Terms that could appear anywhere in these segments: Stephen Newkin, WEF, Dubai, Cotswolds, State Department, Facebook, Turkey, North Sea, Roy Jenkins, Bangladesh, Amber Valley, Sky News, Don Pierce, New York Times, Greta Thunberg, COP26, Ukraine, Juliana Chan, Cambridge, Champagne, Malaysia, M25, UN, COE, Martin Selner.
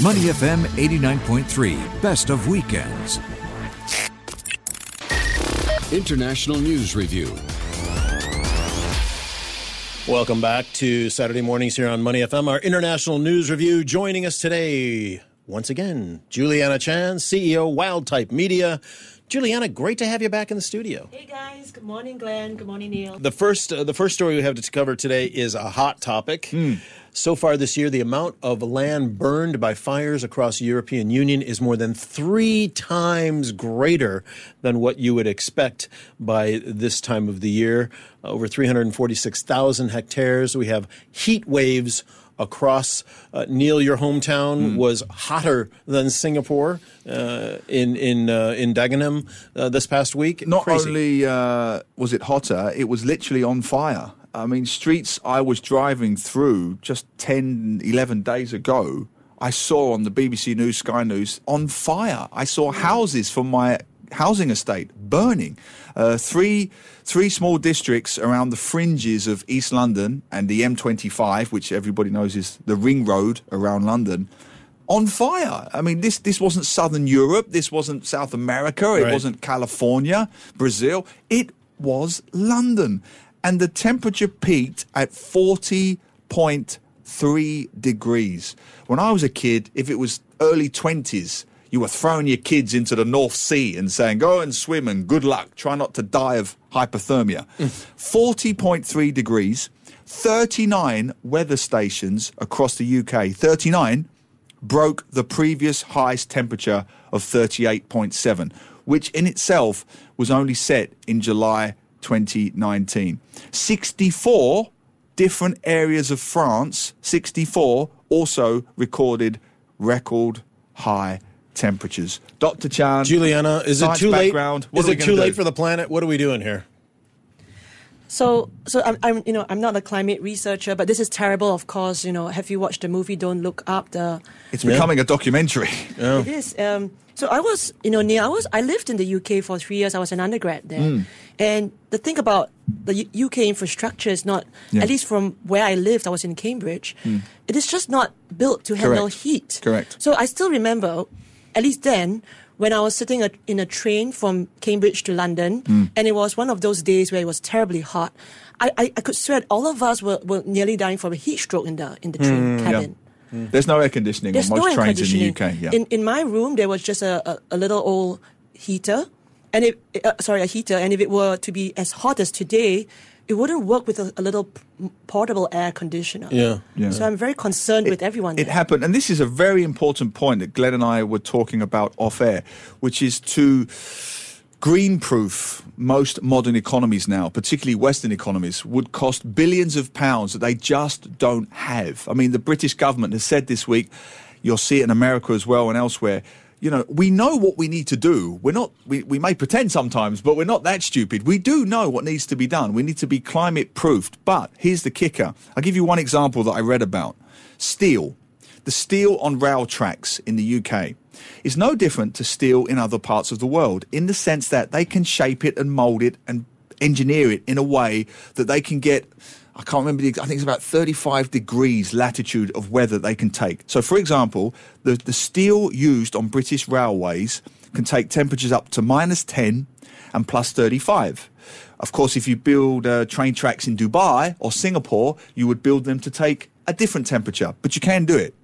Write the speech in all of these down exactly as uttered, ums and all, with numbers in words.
Money F M eighty-nine point three, best of weekends. International News Review. Welcome back to Saturday mornings here on Money F M, our International News Review. Joining us today, once again, Juliana Chan, C E O, Wild Type Media. Juliana, great to have you back in the studio. Hey, guys. Good morning, Glenn. Good morning, Neil. The first uh, the first story we have to cover today is a hot topic. Mm. So far this year, the amount of land burned by fires across the European Union is more than three times greater than what you would expect by this time of the year. Over three hundred forty-six thousand hectares. We have heat waves across. Uh, Neil, your hometown mm. was hotter than Singapore uh, in in uh, in Dagenham uh, this past week. Not Crazy. only uh, was it hotter, it was literally on fire. I mean, streets I was driving through just ten, eleven days ago, I saw on the B B C News, Sky News, on fire. I saw houses from my housing estate burning. Uh, three three small districts around the fringes of East London and the M twenty-five, which everybody knows is the ring road around London, on fire. I mean, this, this wasn't Southern Europe. This wasn't South America. It Right. wasn't California, Brazil. It was London. And the temperature peaked at forty point three degrees. When I was a kid, if it was early twenties, you were throwing your kids into the North Sea and saying, go and swim and good luck. Try not to die of hypothermia. Mm. forty point three degrees, thirty-nine weather stations across the U K, thirty-nine broke the previous highest temperature of thirty-eight point seven, which in itself was only set in July twenty nineteen. sixty-four different areas of France, sixty-four also recorded record high temperatures. Doctor Chan, Juliana, is it too late? Is it too late for the planet? What are we doing here? So, so I'm, I'm, you know, I'm not a climate researcher, but this is terrible. Of course, you know, have you watched the movie Don't Look Up? The it's yeah. becoming a documentary. Yeah. It is. Um, so I was, you know, Neil, I was, I lived in the U K for three years. I was an undergrad there, mm. and the thing about the U K infrastructure is not, yeah. at least from where I lived, I was in Cambridge. Mm. It is just not built to handle Correct. heat. Correct. So I still remember, at least then, when I was sitting a, in a train from Cambridge to London, mm. and it was one of those days where it was terribly hot, I, I, I could swear all of us were, were nearly dying from a heat stroke in the in the train mm, cabin. Yeah. Mm. There's no air conditioning There's on most no trains in the U K. Yeah. In, in my room, there was just a, a, a little old heater, and it, uh, sorry, a heater, and if it were to be as hot as today, it wouldn't work with a, a little portable air conditioner. Yeah, yeah. So I'm very concerned it, with everyone there. It happened, and this is a very important point that Glenn and I were talking about off air, which is to green-proof most modern economies now, particularly Western economies, would cost billions of pounds that they just don't have. I mean, the British government has said this week, you'll see it in America as well and elsewhere, you know, we know what we need to do. We're not, we, we may pretend sometimes, but we're not that stupid. We do know what needs to be done. We need to be climate proofed. But here's the kicker. I'll give you one example that I read about. Steel. The steel on rail tracks in the U K is no different to steel in other parts of the world, in the sense that they can shape it and mold it and engineer it in a way that they can get, I can't remember, the, I think it's about thirty-five degrees latitude of weather they can take. So, for example, the, the steel used on British railways can take temperatures up to minus ten and plus thirty-five. Of course, if you build uh, train tracks in Dubai or Singapore, you would build them to take a different temperature, but you can do it.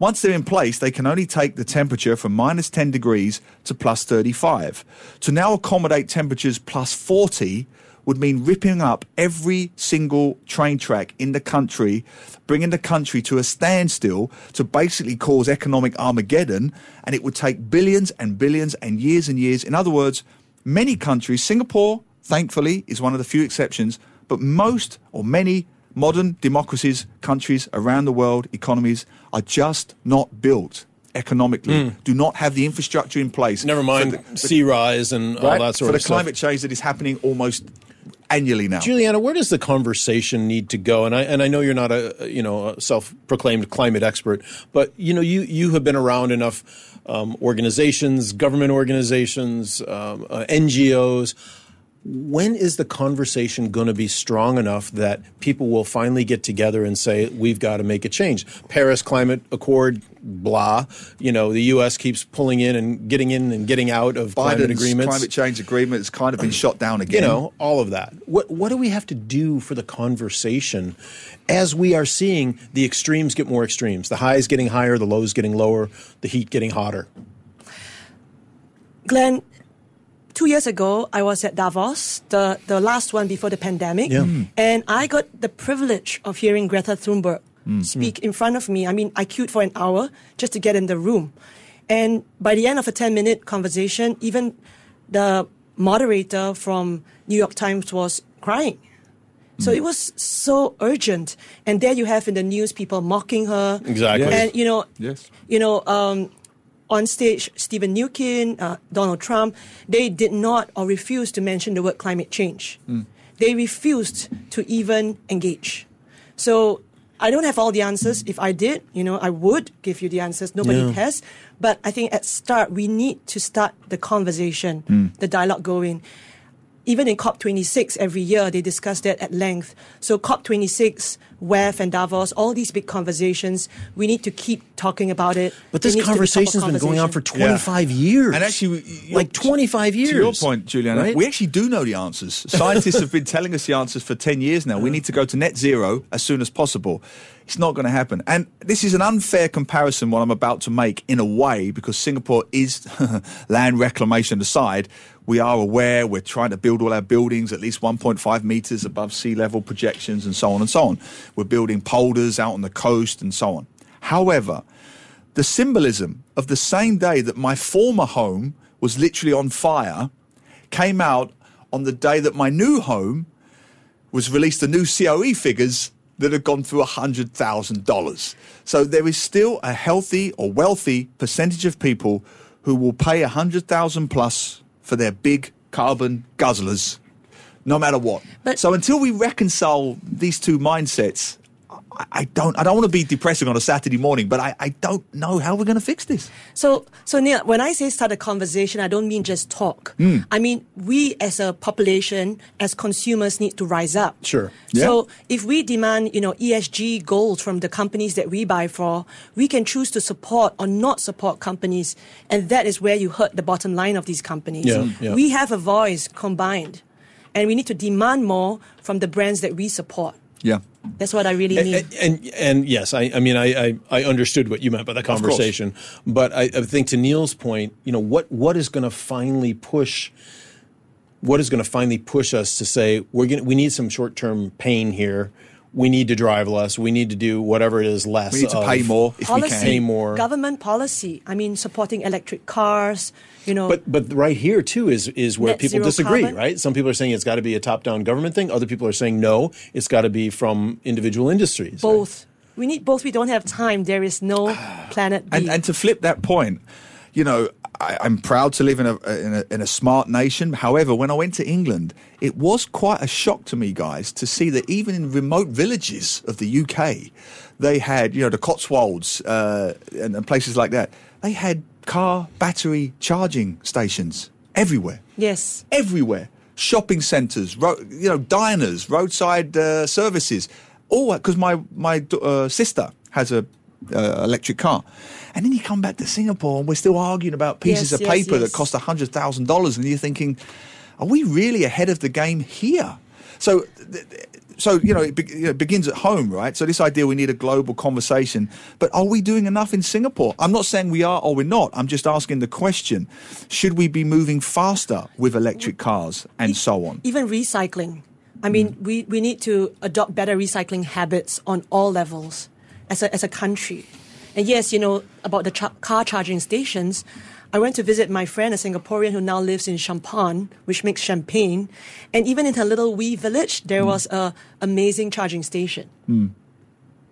Once they're in place, they can only take the temperature from minus ten degrees to plus thirty-five. To now accommodate temperatures plus forty would mean ripping up every single train track in the country, bringing the country to a standstill to basically cause economic Armageddon, and it would take billions and billions and years and years. In other words, many countries, Singapore, thankfully, is one of the few exceptions, but most or many modern democracies, countries around the world, economies are just not built economically, mm. do not have the infrastructure in place. Never mind the, the, sea rise and right? all that sort for of stuff. For the climate change that is happening almost annually now. Juliana, where does the conversation need to go? And I and I know you're not a you know a self-proclaimed climate expert, but you know you you have been around enough um, organizations, government organizations, um, uh, N G Os. when is the conversation going to be strong enough that people will finally get together and say, we've got to make a change? Paris Climate Accord, blah. You know, the U S keeps pulling in and getting in and getting out of Biden's climate agreements. Climate change agreement has kind of been shot down again. You know, all of that. What, what do we have to do for the conversation as we are seeing the extremes get more extremes? The highs getting higher, the lows getting lower, the heat getting hotter. Glenn, two years ago, I was at Davos, the, the last one before the pandemic, yeah. mm. and I got the privilege of hearing Greta Thunberg mm. speak mm. in front of me. I mean, I queued for an hour just to get in the room. And by the end of a ten-minute conversation, even the moderator from New York Times was crying. So it was so urgent. And there you have in the news people mocking her. Exactly. Yes. And, you know, yes. you know... Um, on stage, Stephen Newkin, uh, Donald Trump, they did not or refused to mention the word climate change. Mm. They refused to even engage. So I don't have all the answers. If I did, you know, I would give you the answers. Nobody yeah. has. But I think at start, we need to start the conversation, mm. the dialogue going. Even in COP twenty-six, every year, they discuss that at length. So COP twenty-six, W E F and Davos, all these big conversations, we need to keep talking about it. But this conversation has been going on for twenty-five yeah. years. And actually, like twenty-five years. To your point, Juliana, right? We actually do know the answers. Scientists have been telling us the answers for ten years now. We need to go to net zero as soon as possible. It's not going to happen. And this is an unfair comparison, what I'm about to make, in a way, because Singapore is, land reclamation aside, we are aware, we're trying to build all our buildings at least one point five metres above sea level projections and so on and so on. We're building polders out on the coast and so on. However, the symbolism of the same day that my former home was literally on fire came out on the day that my new home was released the new C O E figures that have gone through one hundred thousand dollars. So there is still a healthy or wealthy percentage of people who will pay one hundred thousand dollars plus for their big carbon guzzlers, no matter what. But so until we reconcile these two mindsets, I, I don't I don't want to be depressing on a Saturday morning, but I, I don't know how we're going to fix this. So, so Neil, when I say start a conversation, I don't mean just talk. Mm. I mean, we as a population, as consumers, need to rise up. Sure. Yeah. So if we demand, you know, E S G goals from the companies that we buy for, we can choose to support or not support companies. And that is where you hurt the bottom line of these companies. Yeah, yeah. We have a voice combined, and we need to demand more from the brands that we support. Yeah. That's what I really mean. And, and, and yes, I, I mean, I, I, I understood what you meant by the conversation. But I, I think to Neil's point, you know, what, what is going to finally push, what is going to finally push us to say, we're gonna, we need some short-term pain here. We need to drive less. We need to do whatever it is less. We need to pay more if policy, we can. Pay more. Government policy. I mean, supporting electric cars, you know. But but right here, too, is, is where people disagree, carbon. Right? Some people are saying it's got to be a top-down government thing. Other people are saying, no, it's got to be from individual industries. Both. Right? We need both. We don't have time. There is no planet B. And, and to flip that point, you know, I, I'm proud to live in a, in a in a smart nation. However, when I went to England, it was quite a shock to me, guys, to see that even in remote villages of the U K, they had, you know, the Cotswolds uh, and, and places like that, they had car battery charging stations everywhere. Yes. Everywhere. Shopping centres, ro- you know, diners, roadside uh, services. All because my, my uh, sister has a Uh, electric car. And then you come back to Singapore and we're still arguing about pieces yes, of yes, paper yes. that cost one hundred thousand dollars, and you're thinking, are we really ahead of the game here? So, so you know, it, be, you know, it begins at home, right? So this idea we need a global conversation. But are we doing enough in Singapore? I'm not saying we are or we're not. I'm just asking the question, should we be moving faster with electric cars and so on? Even recycling. I mean, mm. we, we need to adopt better recycling habits on all levels. As a, as a country. And yes, you know, about the tra- car charging stations, I went to visit my friend, a Singaporean who now lives in Champagne, which makes champagne. And even in her little wee village, there mm. was an amazing charging station. Mm.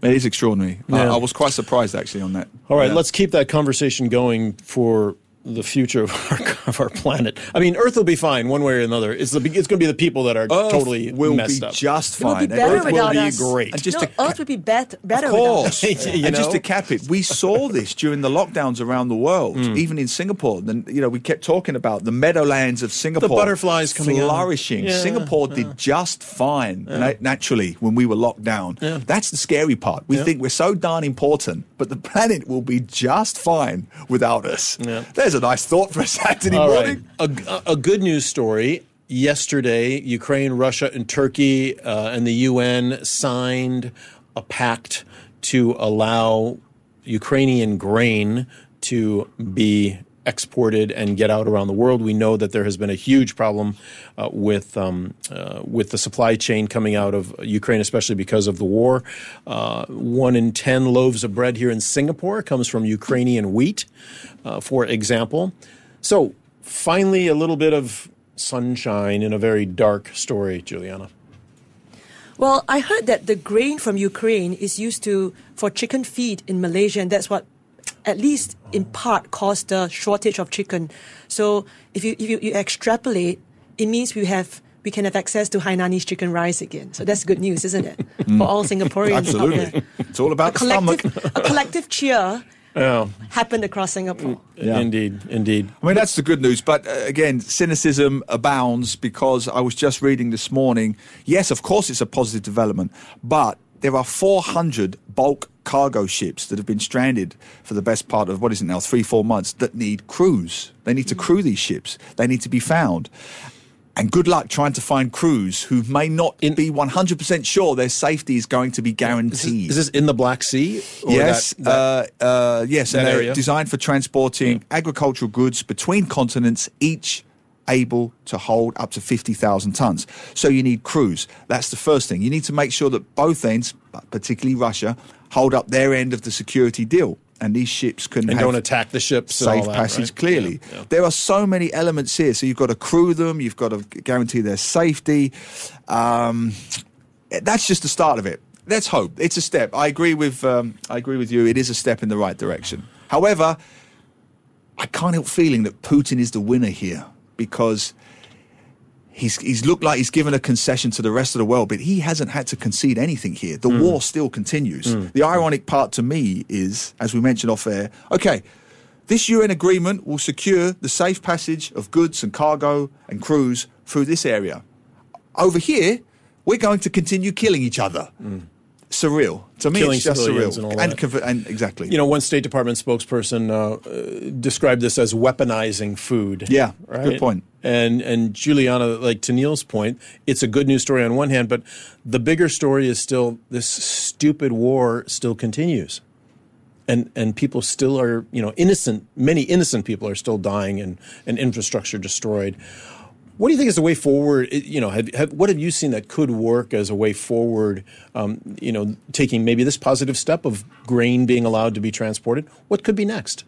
It is extraordinary. Yeah. I, I was quite surprised, actually, on that. All right, yeah. Let's keep that conversation going for the future of our, of our planet. I mean, Earth will be fine one way or another. It's the it's going to be the people that are Earth totally messed up. Earth will be just fine. Be Earth will be us. Great. And just no, to, Earth would be bet, better. Of course. Without us. you know? And just to cap it, we saw this during the lockdowns around the world, mm. even in Singapore. And, you know, we kept talking about the meadowlands of Singapore. The butterflies coming flourishing. Yeah, Singapore yeah. did just fine yeah. naturally when we were locked down. Yeah. That's the scary part. We yeah. think we're so darn important, but the planet will be just fine without us. Yeah. There's a nice thought for a Saturday All morning. Right. A, a good news story. Yesterday, Ukraine, Russia, and Turkey uh, and the U N signed a pact to allow Ukrainian grain to be exported and get out around the world. We know that there has been a huge problem uh, with um, uh, with the supply chain coming out of Ukraine, especially because of the war. Uh, one in ten loaves of bread here in Singapore comes from Ukrainian wheat, uh, for example. So finally, a little bit of sunshine in a very dark story, Juliana. Well, I heard that the grain from Ukraine is used to for chicken feed in Malaysia, and that's what at least in part caused the shortage of chicken. So if you, if you, you extrapolate, it means we have we can have access to Hainanese chicken rice again. So that's good news, isn't it? For all Singaporeans. Absolutely. Out there. It's all about a the stomach. A collective cheer yeah. happened across Singapore. Yeah. Indeed, indeed. I mean, that's the good news. But uh, again, cynicism abounds because I was just reading this morning, yes, of course it's a positive development, but there are four hundred bulk cargo ships that have been stranded for the best part of, what is it now, three, four months, that need crews. They need to crew these ships. They need to be found. And good luck trying to find crews who may not in, be one hundred percent sure their safety is going to be guaranteed. Is this, is this in the Black Sea? Or yes. That, that, uh, uh, yes. That and they're area? Designed for transporting yeah. agricultural goods between continents, each able to hold up to fifty thousand tons. So you need crews. That's the first thing. You need to make sure that both ends, but particularly Russia, hold up their end of the security deal. And these ships can and have don't attack the ships safe that, passage, right? Clearly. Yeah, yeah. There are so many elements here. So you've got to crew them. You've got to guarantee their safety. Um, that's just the start of it. Let's hope. It's a step. I agree with, um, I agree with you. It is a step in the right direction. However, I can't help feeling that Putin is the winner here, because he's he's looked like he's given a concession to the rest of the world, but he hasn't had to concede anything here. The mm. war still continues. Mm. The ironic part to me is, as we mentioned off air, okay, this U N agreement will secure the safe passage of goods and cargo and crews through this area. Over here, we're going to continue killing each other. Mm. Surreal. To me, Killing it's just surreal. And, all and, that. and exactly. You know, one State Department spokesperson uh, uh, described this as weaponizing food. Yeah, right? Good point. And, and Juliana, like to Neil's point, it's a good news story on one hand, but the bigger story is still this stupid war still continues. And and people still are, you know, innocent, many innocent people are still dying and, and infrastructure destroyed. What do you think is the way forward? You know, have, have, what have you seen that could work as a way forward, um, you know, taking maybe this positive step of grain being allowed to be transported? What could be next?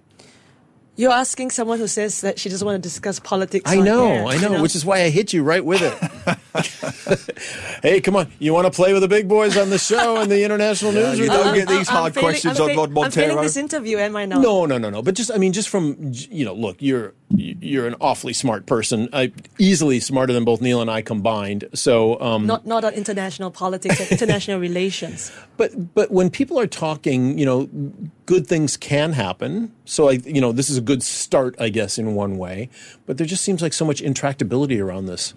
You're asking someone who says that she doesn't want to discuss politics. I know, air, I know, you know, which is why I hit you right with it. Hey, come on. You want to play with the big boys on the show and the international yeah, news? You don't I'm, get these I'm, hard I'm questions feeling, on Rod Montero. I'm feeling this interview, am I not? No, no, no, no. But just, I mean, just from, you know, look, you're you're an awfully smart person. I, easily smarter than both Neil and I combined. So um, Not not on international politics, but international relations. But, but when people are talking, you know, good things can happen. So, I, you know, this is a good start, I guess, in one way. But there just seems like so much intractability around this.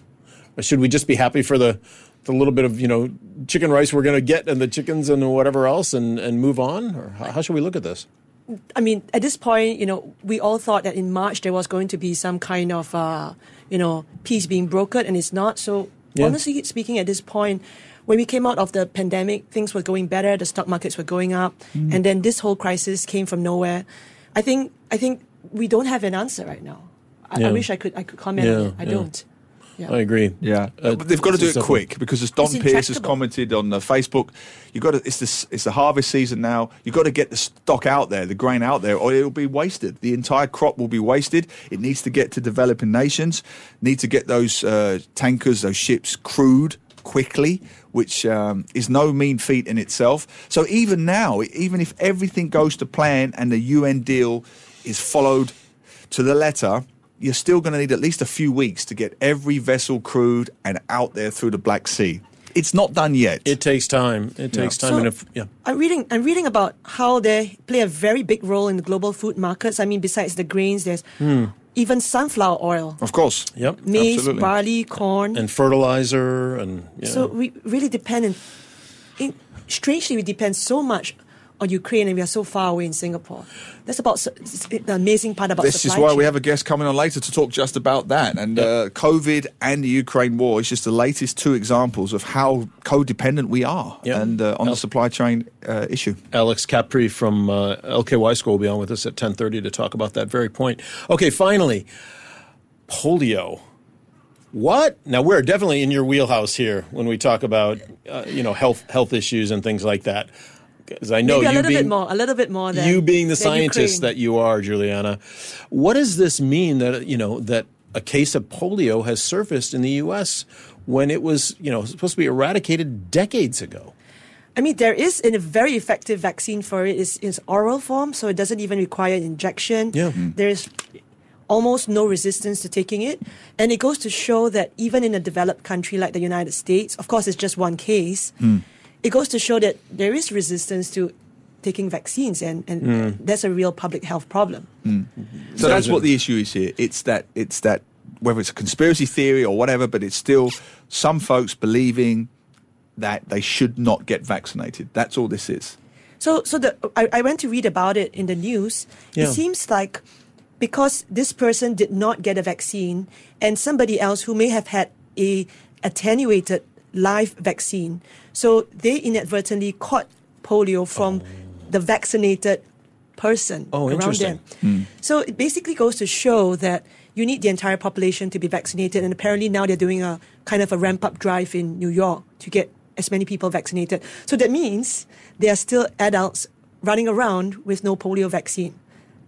Or should we just be happy for the, the little bit of, you know, chicken rice we're going to get and the chickens and whatever else and, and move on? Or how, how should we look at this? I mean, at this point, you know, we all thought that in March there was going to be some kind of, uh, you know, peace being brokered, and it's not. So yeah. honestly speaking, at this point, when we came out of the pandemic, things were going better, the stock markets were going up, mm. and then this whole crisis came from nowhere. I think I think we don't have an answer right now. I, yeah. I wish I could I could comment yeah, on it. I yeah. don't. Yeah. I agree. Yeah, uh, but they've got to do it something. quick, because as Don it's Pierce has commented on uh, Facebook, you got to, it's this it's the harvest season now. You got to get the stock out there, the grain out there, or it'll be wasted. The entire crop will be wasted. It needs to get to developing nations. Need to get those uh, tankers, those ships, crewed quickly, which um, is no mean feat in itself. So even now, even if everything goes to plan and the U N deal is followed to the letter, you're still going to need at least a few weeks to get every vessel crewed and out there through the Black Sea. It's not done yet. It takes time. It takes yeah. time. So and if, yeah. I'm reading I'm reading about how they play a very big role in the global food markets. I mean, besides the grains, there's mm. even sunflower oil. Of course. Yep. Maize, absolutely. Barley, corn. And fertilizer. And yeah. So we really depend, in, in, strangely, we depend so much on Ukraine, and we are so far away in Singapore. That's about the amazing part about this. This is why chain. We have a guest coming on later to talk just about that. And yep. uh, COVID and the Ukraine war is just the latest two examples of how codependent we are yep. and uh, on Al- the supply chain uh, issue. Alex Capri from uh, L K Y School will be on with us at ten thirty to talk about that very point. Okay, finally, polio. What? Now, we're definitely in your wheelhouse here when we talk about uh, you know health health issues and things like that. Because I know Maybe a you little being, bit more, a little bit more than you being the scientist Ukraine. That you are, Juliana. What does this mean that you know that a case of polio has surfaced in the U S when it was you know supposed to be eradicated decades ago? I mean, there is a very effective vaccine for it. It's in oral form, so it doesn't even require injection. Yeah. Mm. There is almost no resistance to taking it, and it goes to show that even in a developed country like the United States, of course, it's just one case. Mm. It goes to show that there is resistance to taking vaccines, and, and mm. that's a real public health problem. Mm. So that's what the issue is here. It's that, it's that, whether it's a conspiracy theory or whatever, but it's still some folks believing that they should not get vaccinated. That's all this is. So so the, I, I went to read about it in the news. Yeah. It seems like because this person did not get a vaccine and somebody else who may have had a attenuated live vaccine, so they inadvertently caught polio from oh. the vaccinated person oh, around them. Mm. So it basically goes to show that you need the entire population to be vaccinated, and apparently now they're doing a kind of a ramp-up drive in New York to get as many people vaccinated. So that means there are still adults running around with no polio vaccine.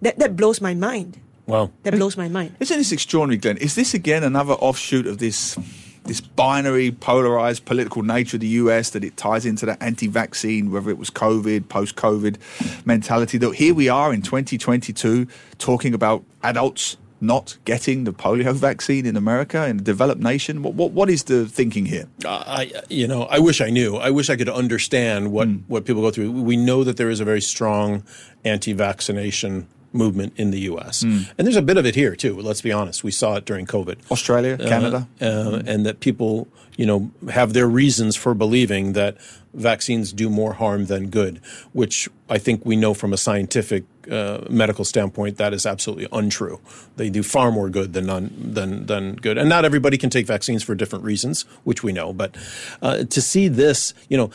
That that blows my mind. Wow. That blows my mind. Isn't this extraordinary, Glenn? Is this again another offshoot of this... this binary, polarized political nature of the U S, that it ties into that anti-vaccine, whether it was COVID, post-COVID mentality, that here we are in twenty twenty-two talking about adults not getting the polio vaccine in America, in a developed nation? What what, what is the thinking here? Uh, I you know I wish I knew. I wish I could understand what, mm. what people go through. We know that there is a very strong anti-vaccination movement in the U S. Mm. And there's a bit of it here, too. Let's be honest. We saw it during COVID. Australia, uh, Canada. Uh, mm. And that people, you know, have their reasons for believing that vaccines do more harm than good, which I think we know from a scientific uh, medical standpoint that is absolutely untrue. They do far more good than none, than than good. And not everybody can take vaccines for different reasons, which we know. But uh, to see this, you know,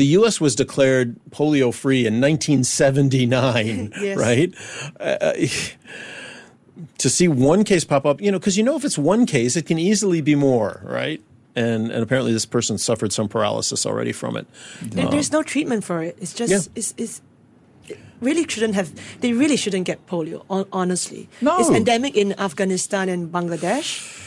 the U S was declared polio free in nineteen seventy-nine, yes. right? Uh, to see one case pop up, you know, because you know if it's one case, it can easily be more, right? And, and apparently this person suffered some paralysis already from it. There, um, there's no treatment for it. It's just yeah. it's, it's it really shouldn't have. They really shouldn't get polio. Honestly, no. It's endemic in Afghanistan and Bangladesh.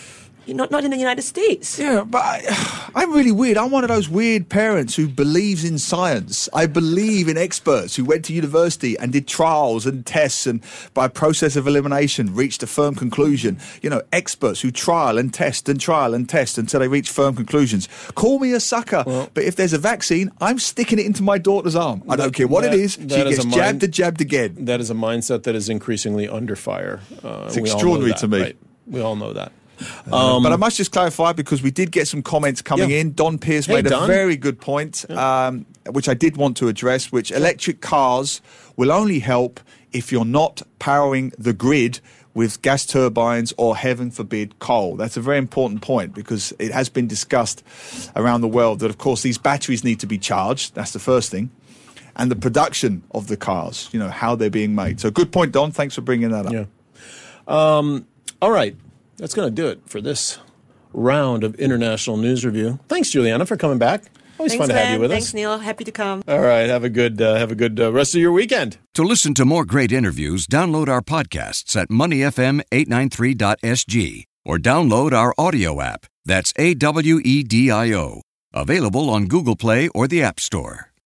Not not in the United States. Yeah, but I, I'm really weird. I'm one of those weird parents who believes in science. I believe in experts who went to university and did trials and tests and by process of elimination reached a firm conclusion. You know, experts who trial and test and trial and test until they reach firm conclusions. Call me a sucker, well, but if there's a vaccine, I'm sticking it into my daughter's arm. I don't that, care what that, it is. She is gets mind, jabbed and jabbed again. That is a mindset that is increasingly under fire. Uh, it's extraordinary that, to me. Right? We all know that. Um, but I must just clarify, because we did get some comments coming yeah. in. Don Pierce hey, made Don. a very good point, yeah. um, which I did want to address, which electric cars will only help if you're not powering the grid with gas turbines or, heaven forbid, coal. That's a very important point, because it has been discussed around the world that, of course, these batteries need to be charged. That's the first thing. And the production of the cars, you know, how they're being made. So good point, Don. Thanks for bringing that up. Yeah. Um, all right. That's going to do it for this round of International News Review. Thanks, Juliana, for coming back. Always Thanks, fun to man. have you with Thanks, us. Thanks, Neil. Happy to come. All right. Have a good uh, have a good uh, rest of your weekend. To listen to more great interviews, download our podcasts at money f m eight nine three dot s g or download our audio app. That's A W E D I O. Available on Google Play or the App Store.